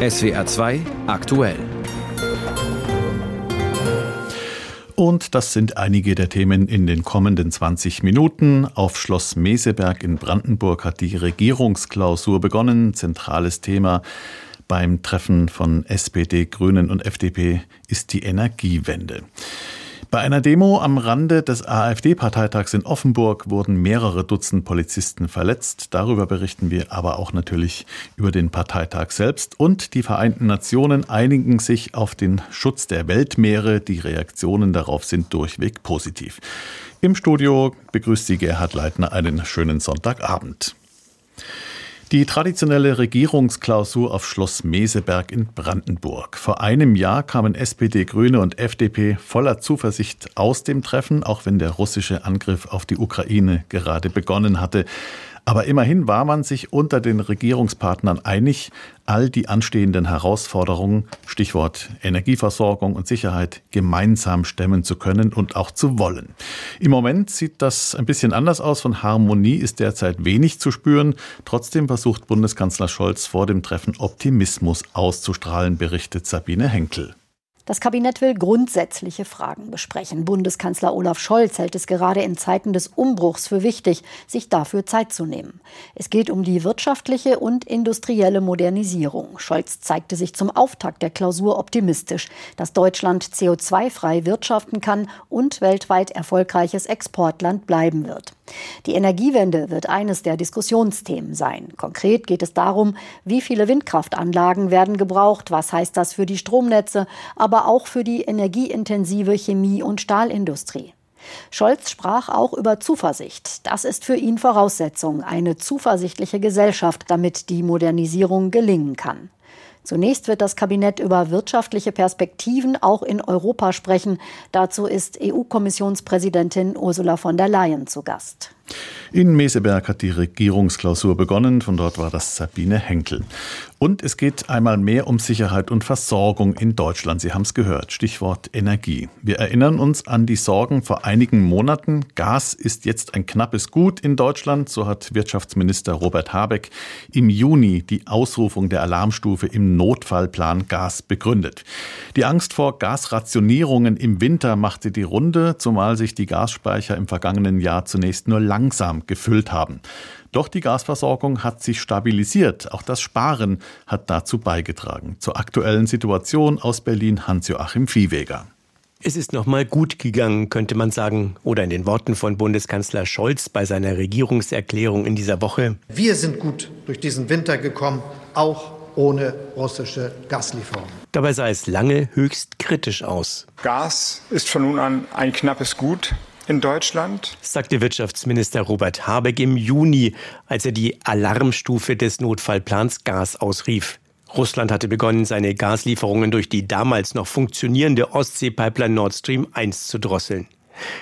SWR 2 aktuell. Und das sind einige der Themen in den kommenden 20 Minuten. Auf Schloss Meseberg in Brandenburg hat die Regierungsklausur begonnen. Zentrales Thema beim Treffen von SPD, Grünen und FDP ist die Energiewende. Bei einer Demo am Rande des AfD-Parteitags in Offenburg wurden mehrere Dutzend Polizisten verletzt. Darüber berichten wir aber auch natürlich über den Parteitag selbst. Und die Vereinten Nationen einigen sich auf den Schutz der Weltmeere. Die Reaktionen darauf sind durchweg positiv. Im Studio begrüßt Sie Gerhard Leitner. Einen schönen Sonntagabend. Die traditionelle Regierungsklausur auf Schloss Meseberg in Brandenburg. Vor einem Jahr kamen SPD, Grüne und FDP voller Zuversicht aus dem Treffen, auch wenn der russische Angriff auf die Ukraine gerade begonnen hatte. Aber immerhin war man sich unter den Regierungspartnern einig, all die anstehenden Herausforderungen, Stichwort Energieversorgung und Sicherheit, gemeinsam stemmen zu können und auch zu wollen. Im Moment sieht das ein bisschen anders aus. Von Harmonie ist derzeit wenig zu spüren. Trotzdem versucht Bundeskanzler Scholz vor dem Treffen Optimismus auszustrahlen, berichtet Sabine Henkel. Das Kabinett will grundsätzliche Fragen besprechen. Bundeskanzler Olaf Scholz hält es gerade in Zeiten des Umbruchs für wichtig, sich dafür Zeit zu nehmen. Es geht um die wirtschaftliche und industrielle Modernisierung. Scholz zeigte sich zum Auftakt der Klausur optimistisch, dass Deutschland CO2-frei wirtschaften kann und weltweit erfolgreiches Exportland bleiben wird. Die Energiewende wird eines der Diskussionsthemen sein. Konkret geht es darum, wie viele Windkraftanlagen werden gebraucht, was heißt das für die Stromnetze, aber auch für die energieintensive Chemie- und Stahlindustrie. Scholz sprach auch über Zuversicht. Das ist für ihn Voraussetzung, eine zuversichtliche Gesellschaft, damit die Modernisierung gelingen kann. Zunächst wird das Kabinett über wirtschaftliche Perspektiven auch in Europa sprechen. Dazu ist EU-Kommissionspräsidentin Ursula von der Leyen zu Gast. In Meseberg hat die Regierungsklausur begonnen. Von dort war das Sabine Henkel. Und es geht einmal mehr um Sicherheit und Versorgung in Deutschland. Sie haben es gehört. Stichwort Energie. Wir erinnern uns an die Sorgen vor einigen Monaten. Gas ist jetzt ein knappes Gut in Deutschland. So hat Wirtschaftsminister Robert Habeck im Juni die Ausrufung der Alarmstufe im Notfallplan Gas begründet. Die Angst vor Gasrationierungen im Winter machte die Runde, zumal sich die Gasspeicher im vergangenen Jahr zunächst nur langsam gefüllt haben. Doch die Gasversorgung hat sich stabilisiert. Auch das Sparen hat dazu beigetragen. Zur aktuellen Situation aus Berlin Hans-Joachim Viehweger. Es ist nochmal gut gegangen, könnte man sagen. Oder in den Worten von Bundeskanzler Scholz bei seiner Regierungserklärung in dieser Woche: Wir sind gut durch diesen Winter gekommen, auch ohne russische Gaslieferungen. Dabei sah es lange höchst kritisch aus. Gas ist von nun an ein knappes Gut in Deutschland, sagte Wirtschaftsminister Robert Habeck im Juni, als er die Alarmstufe des Notfallplans Gas ausrief. Russland hatte begonnen, seine Gaslieferungen durch die damals noch funktionierende Ostsee-Pipeline Nord Stream 1 zu drosseln.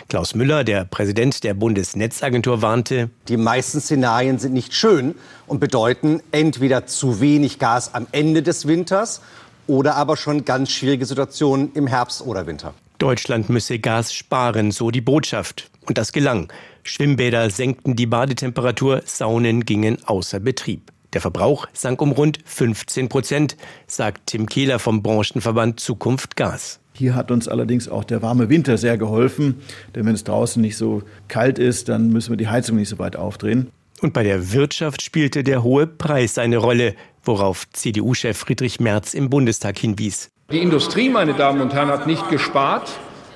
Klaus Müller, der Präsident der Bundesnetzagentur, warnte: Die meisten Szenarien sind nicht schön und bedeuten entweder zu wenig Gas am Ende des Winters oder aber schon ganz schwierige Situationen im Herbst oder Winter. Deutschland müsse Gas sparen, so die Botschaft. Und das gelang. Schwimmbäder senkten die Badetemperatur, Saunen gingen außer Betrieb. Der Verbrauch sank um rund 15%, sagt Tim Kehler vom Branchenverband Zukunft Gas. Hier hat uns allerdings auch der warme Winter sehr geholfen. Denn wenn es draußen nicht so kalt ist, dann müssen wir die Heizung nicht so weit aufdrehen. Und bei der Wirtschaft spielte der hohe Preis eine Rolle, worauf CDU-Chef Friedrich Merz im Bundestag hinwies. Die Industrie, meine Damen und Herren, hat nicht gespart,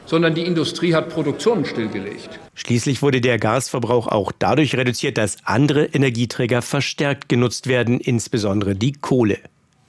sondern die Industrie hat Produktionen stillgelegt. Schließlich wurde der Gasverbrauch auch dadurch reduziert, dass andere Energieträger verstärkt genutzt werden, insbesondere die Kohle.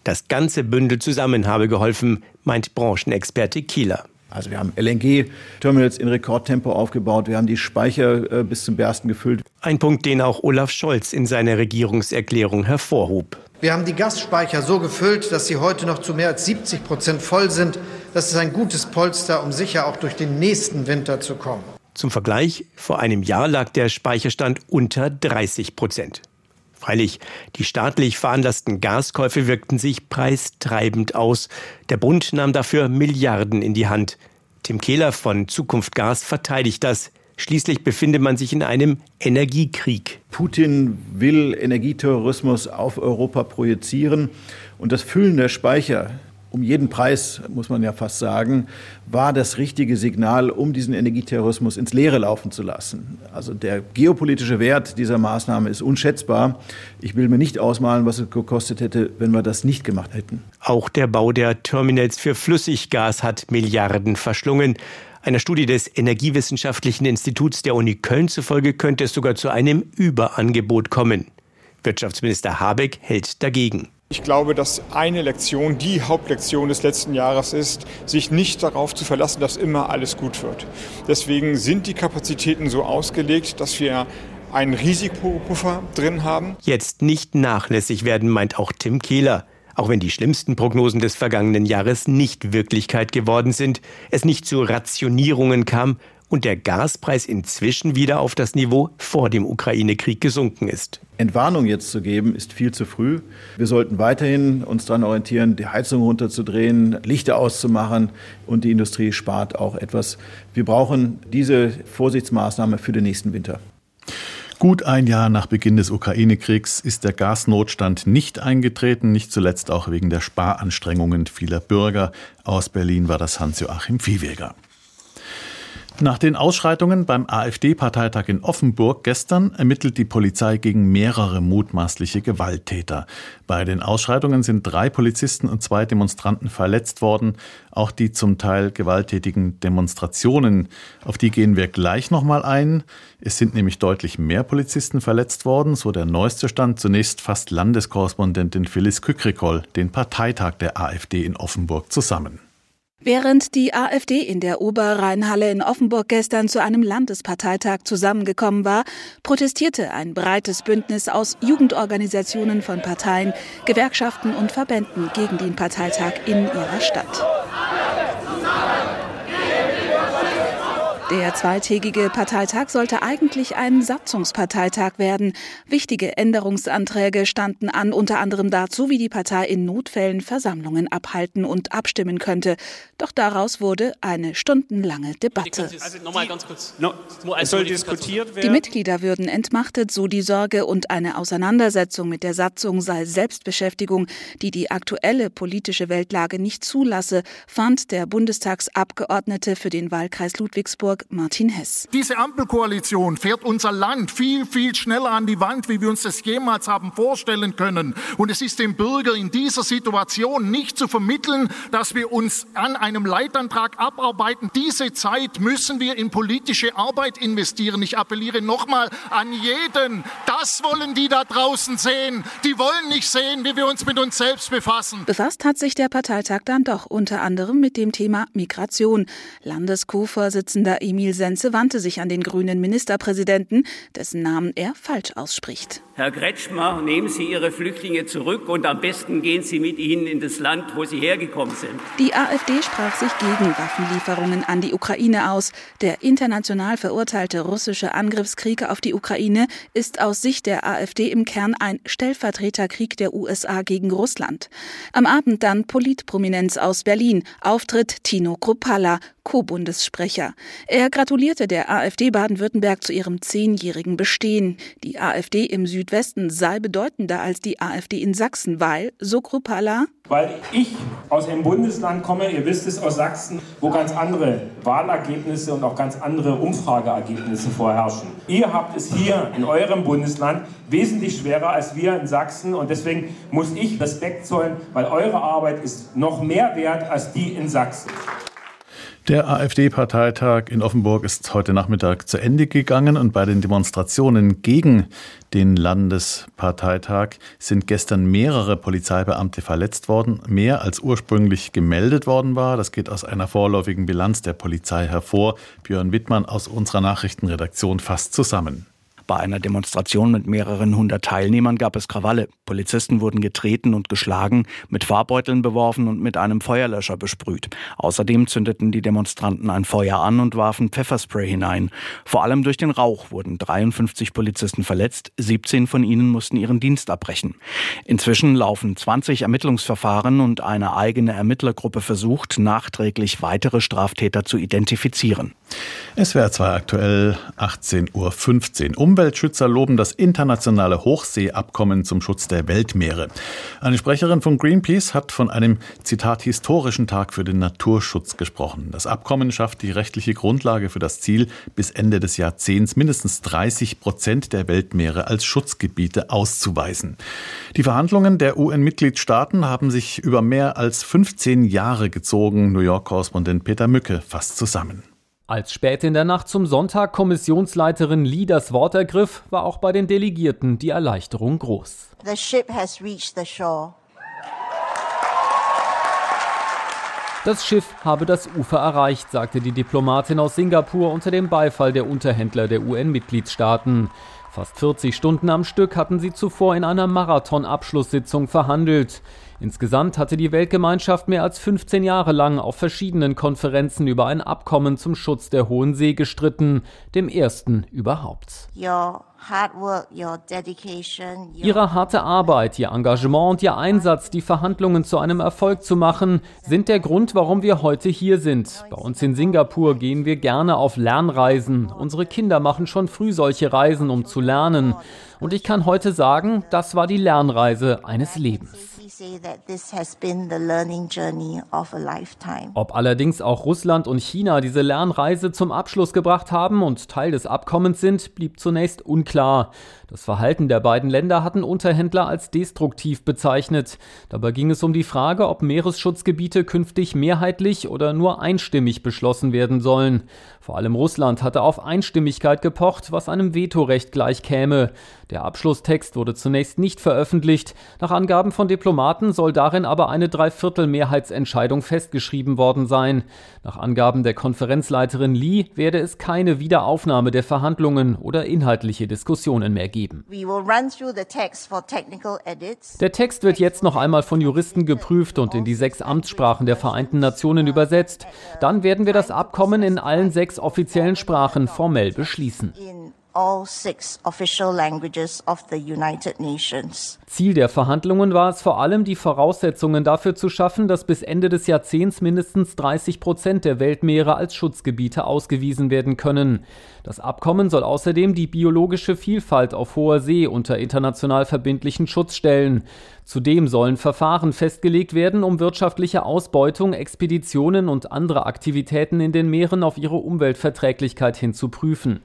Das ganze Bündel zusammen habe geholfen, meint Branchenexperte Kieler. Also wir haben LNG-Terminals in Rekordtempo aufgebaut, wir haben die Speicher bis zum Bersten gefüllt. Ein Punkt, den auch Olaf Scholz in seiner Regierungserklärung hervorhob. Wir haben die Gasspeicher so gefüllt, dass sie heute noch zu mehr als 70% voll sind. Das ist ein gutes Polster, um sicher auch durch den nächsten Winter zu kommen. Zum Vergleich, vor einem Jahr lag der Speicherstand unter 30%. Freilich, die staatlich veranlassten Gaskäufe wirkten sich preistreibend aus. Der Bund nahm dafür Milliarden in die Hand. Tim Kehler von Zukunft Gas verteidigt das. Schließlich befindet man sich in einem Energiekrieg. Putin will Energieterrorismus auf Europa projizieren. Und das Füllen der Speicher, um jeden Preis, muss man ja fast sagen, war das richtige Signal, um diesen Energieterrorismus ins Leere laufen zu lassen. Also der geopolitische Wert dieser Maßnahme ist unschätzbar. Ich will mir nicht ausmalen, was es gekostet hätte, wenn wir das nicht gemacht hätten. Auch der Bau der Terminals für Flüssiggas hat Milliarden verschlungen. Einer Studie des Energiewissenschaftlichen Instituts der Uni Köln zufolge könnte es sogar zu einem Überangebot kommen. Wirtschaftsminister Habeck hält dagegen. Ich glaube, dass eine Lektion, die Hauptlektion des letzten Jahres ist, sich nicht darauf zu verlassen, dass immer alles gut wird. Deswegen sind die Kapazitäten so ausgelegt, dass wir einen Risikopuffer drin haben. Jetzt nicht nachlässig werden, meint auch Tim Kehler. Auch wenn die schlimmsten Prognosen des vergangenen Jahres nicht Wirklichkeit geworden sind, es nicht zu Rationierungen kam und der Gaspreis inzwischen wieder auf das Niveau vor dem Ukraine-Krieg gesunken ist. Entwarnung jetzt zu geben, ist viel zu früh. Wir sollten weiterhin uns daran orientieren, die Heizung runterzudrehen, Lichter auszumachen, und die Industrie spart auch etwas. Wir brauchen diese Vorsichtsmaßnahme für den nächsten Winter. Gut ein Jahr nach Beginn des Ukraine-Kriegs ist der Gasnotstand nicht eingetreten, nicht zuletzt auch wegen der Sparanstrengungen vieler Bürger. Aus Berlin war das Hans-Joachim Viehweger. Nach den Ausschreitungen beim AfD-Parteitag in Offenburg gestern ermittelt die Polizei gegen mehrere mutmaßliche Gewalttäter. Bei den Ausschreitungen sind 3 Polizisten und 2 Demonstranten verletzt worden. Auch die zum Teil gewalttätigen Demonstrationen, auf die gehen wir gleich nochmal ein. Es sind nämlich deutlich mehr Polizisten verletzt worden, so der neueste Stand. Zunächst fasst Landeskorrespondentin Phyllis Kükrikol den Parteitag der AfD in Offenburg zusammen. Während die AfD in der Oberrheinhalle in Offenburg gestern zu einem Landesparteitag zusammengekommen war, protestierte ein breites Bündnis aus Jugendorganisationen von Parteien, Gewerkschaften und Verbänden gegen den Parteitag in ihrer Stadt. Der zweitägige Parteitag sollte eigentlich ein Satzungsparteitag werden. Wichtige Änderungsanträge standen an, unter anderem dazu, wie die Partei in Notfällen Versammlungen abhalten und abstimmen könnte. Doch daraus wurde eine stundenlange Debatte. Die Mitglieder würden entmachtet, so die Sorge, und eine Auseinandersetzung mit der Satzung sei Selbstbeschäftigung, die die aktuelle politische Weltlage nicht zulasse, fand der Bundestagsabgeordnete für den Wahlkreis Ludwigsburg Martin Hess. Diese Ampelkoalition fährt unser Land viel, viel schneller an die Wand, wie wir uns das jemals haben vorstellen können. Und es ist dem Bürger in dieser Situation nicht zu vermitteln, dass wir uns an einem Leitantrag abarbeiten. Diese Zeit müssen wir in politische Arbeit investieren. Ich appelliere nochmal an jeden. Das wollen die da draußen sehen. Die wollen nicht sehen, wie wir uns mit uns selbst befassen. Befasst hat sich der Parteitag dann doch unter anderem mit dem Thema Migration. Landesco-Vorsitzender Emil Sense wandte sich an den grünen Ministerpräsidenten, dessen Namen er falsch ausspricht. Herr Kretschmer, nehmen Sie Ihre Flüchtlinge zurück und am besten gehen Sie mit ihnen in das Land, wo Sie hergekommen sind. Die AfD sprach sich gegen Waffenlieferungen an die Ukraine aus. Der international verurteilte russische Angriffskrieg auf die Ukraine ist aus Sicht der AfD im Kern ein Stellvertreterkrieg der USA gegen Russland. Am Abend dann Politprominenz aus Berlin. Auftritt Tino Chrupalla, Co-Bundessprecher. Er gratulierte der AfD Baden-Württemberg zu ihrem 10-jährigen Bestehen. Die AfD im Südwesten sei bedeutender als die AfD in Sachsen, weil, so Chrupalla, weil ich aus einem Bundesland komme, ihr wisst es, aus Sachsen, wo ganz andere Wahlergebnisse und auch ganz andere Umfrageergebnisse vorherrschen. Ihr habt es hier in eurem Bundesland wesentlich schwerer als wir in Sachsen, und deswegen muss ich Respekt zollen, weil eure Arbeit ist noch mehr wert als die in Sachsen. Der AfD-Parteitag in Offenburg ist heute Nachmittag zu Ende gegangen, und bei den Demonstrationen gegen den Landesparteitag sind gestern mehrere Polizeibeamte verletzt worden, mehr als ursprünglich gemeldet worden war. Das geht aus einer vorläufigen Bilanz der Polizei hervor. Björn Wittmann aus unserer Nachrichtenredaktion fasst zusammen. Bei einer Demonstration mit mehreren hundert Teilnehmern gab es Krawalle. Polizisten wurden getreten und geschlagen, mit Farbbeuteln beworfen und mit einem Feuerlöscher besprüht. Außerdem zündeten die Demonstranten ein Feuer an und warfen Pfefferspray hinein. Vor allem durch den Rauch wurden 53 Polizisten verletzt, 17 von ihnen mussten ihren Dienst abbrechen. Inzwischen laufen 20 Ermittlungsverfahren und eine eigene Ermittlergruppe versucht, nachträglich weitere Straftäter zu identifizieren. SWR 2 aktuell 18:15 Uhr. Umweltschützer loben das internationale Hochseeabkommen zum Schutz der Weltmeere. Eine Sprecherin von Greenpeace hat von einem, Zitat, historischen Tag für den Naturschutz gesprochen. Das Abkommen schafft die rechtliche Grundlage für das Ziel, bis Ende des Jahrzehnts mindestens 30% der Weltmeere als Schutzgebiete auszuweisen. Die Verhandlungen der UN-Mitgliedstaaten haben sich über mehr als 15 Jahre gezogen. New York-Korrespondent Peter Mücke fasst zusammen. Als spät in der Nacht zum Sonntag Kommissionsleiterin Lee das Wort ergriff, war auch bei den Delegierten die Erleichterung groß. The ship has reached the shore. Das Schiff habe das Ufer erreicht, sagte die Diplomatin aus Singapur unter dem Beifall der Unterhändler der UN-Mitgliedstaaten. Fast 40 Stunden am Stück hatten sie zuvor in einer Marathon-Abschlusssitzung verhandelt. Insgesamt hatte die Weltgemeinschaft mehr als 15 Jahre lang auf verschiedenen Konferenzen über ein Abkommen zum Schutz der Hohen See gestritten, dem ersten überhaupt. Your hard work, your dedication, ihre harte Arbeit, ihr Engagement und ihr Einsatz, die Verhandlungen zu einem Erfolg zu machen, sind der Grund, warum wir heute hier sind. Bei uns in Singapur gehen wir gerne auf Lernreisen. Unsere Kinder machen schon früh solche Reisen, um zu lernen. Und ich kann heute sagen, das war die Lernreise eines Lebens. Ob allerdings auch Russland und China diese Lernreise zum Abschluss gebracht haben und Teil des Abkommens sind, blieb zunächst unklar. Das Verhalten der beiden Länder hatten Unterhändler als destruktiv bezeichnet. Dabei ging es um die Frage, ob Meeresschutzgebiete künftig mehrheitlich oder nur einstimmig beschlossen werden sollen. Vor allem Russland hatte auf Einstimmigkeit gepocht, was einem Vetorecht gleich käme. Der Abschlusstext wurde zunächst nicht veröffentlicht. Nach Angaben von Diplomaten soll darin aber eine Dreiviertel-Mehrheitsentscheidung festgeschrieben worden sein. Nach Angaben der Konferenzleiterin Lee werde es keine Wiederaufnahme der Verhandlungen oder inhaltliche Diskussionen mehr geben. Der Text wird jetzt noch einmal von Juristen geprüft und in die 6 Amtssprachen der Vereinten Nationen übersetzt. Dann werden wir das Abkommen in allen 6 offiziellen Sprachen formell beschließen. All 6 official languages of the United Nations. Ziel der Verhandlungen war es vor allem, die Voraussetzungen dafür zu schaffen, dass bis Ende des Jahrzehnts mindestens 30% der Weltmeere als Schutzgebiete ausgewiesen werden können. Das Abkommen soll außerdem die biologische Vielfalt auf hoher See unter international verbindlichen Schutz stellen. Zudem sollen Verfahren festgelegt werden, um wirtschaftliche Ausbeutung, Expeditionen und andere Aktivitäten in den Meeren auf ihre Umweltverträglichkeit hin zu prüfen.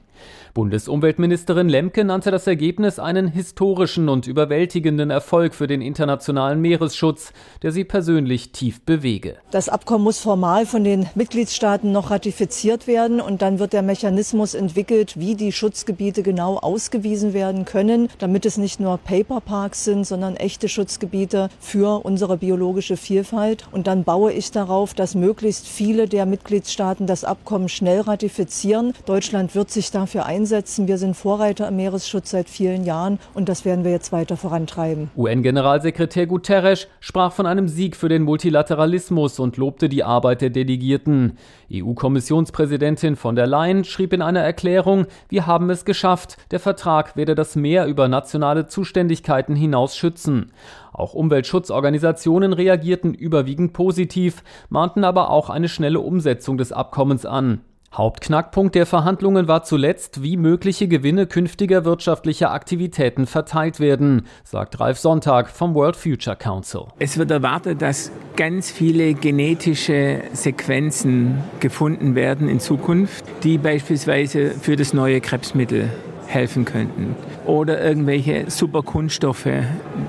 Bundesumweltministerin Lemke nannte das Ergebnis einen historischen und überwältigenden Erfolg für den internationalen Meeresschutz, der sie persönlich tief bewege. Das Abkommen muss formal von den Mitgliedstaaten noch ratifiziert werden und dann wird der Mechanismus entwickelt, wie die Schutzgebiete genau ausgewiesen werden können, damit es nicht nur Paperparks sind, sondern echte Schutzgebiete für unsere biologische Vielfalt. Und dann baue ich darauf, dass möglichst viele der Mitgliedstaaten das Abkommen schnell ratifizieren. Deutschland wird sich dafür einsetzen. Wir sind Vorreiter im Meeresschutz seit vielen Jahren und das werden wir jetzt weiter vorantreiben. UN-Generalsekretär Guterres sprach von einem Sieg für den Multilateralismus und lobte die Arbeit der Delegierten. EU-Kommissionspräsidentin von der Leyen schrieb in einer Erklärung: Wir haben es geschafft. Der Vertrag werde das Meer über nationale Zuständigkeiten hinaus schützen. Auch Umweltschutzorganisationen reagierten überwiegend positiv, mahnten aber auch eine schnelle Umsetzung des Abkommens an. Hauptknackpunkt der Verhandlungen war zuletzt, wie mögliche Gewinne künftiger wirtschaftlicher Aktivitäten verteilt werden, sagt Ralf Sonntag vom World Future Council. Es wird erwartet, dass ganz viele genetische Sequenzen gefunden werden in Zukunft, die beispielsweise für das neue Krebsmittel helfen könnten oder irgendwelche super Kunststoffe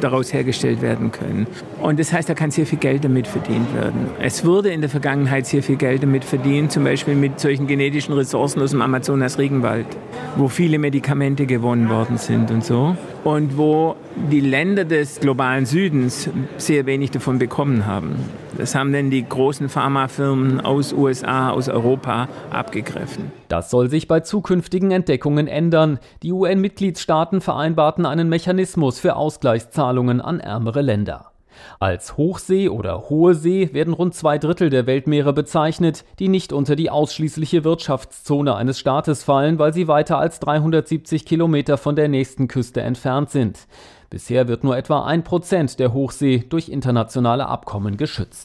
daraus hergestellt werden können. Und das heißt, da kann sehr viel Geld damit verdient werden. Es wurde in der Vergangenheit sehr viel Geld damit verdient, zum Beispiel mit solchen genetischen Ressourcen aus dem Amazonas-Regenwald, wo viele Medikamente gewonnen worden sind und so. Und wo die Länder des globalen Südens sehr wenig davon bekommen haben. Das haben denn die großen Pharmafirmen aus USA, aus Europa abgegriffen. Das soll sich bei zukünftigen Entdeckungen ändern. Die UN-Mitgliedstaaten vereinbarten einen Mechanismus für Ausgleichszahlungen an ärmere Länder. Als Hochsee oder Hohe See werden rund 2/3 der Weltmeere bezeichnet, die nicht unter die ausschließliche Wirtschaftszone eines Staates fallen, weil sie weiter als 370 Kilometer von der nächsten Küste entfernt sind. Bisher wird nur etwa 1% der Hochsee durch internationale Abkommen geschützt.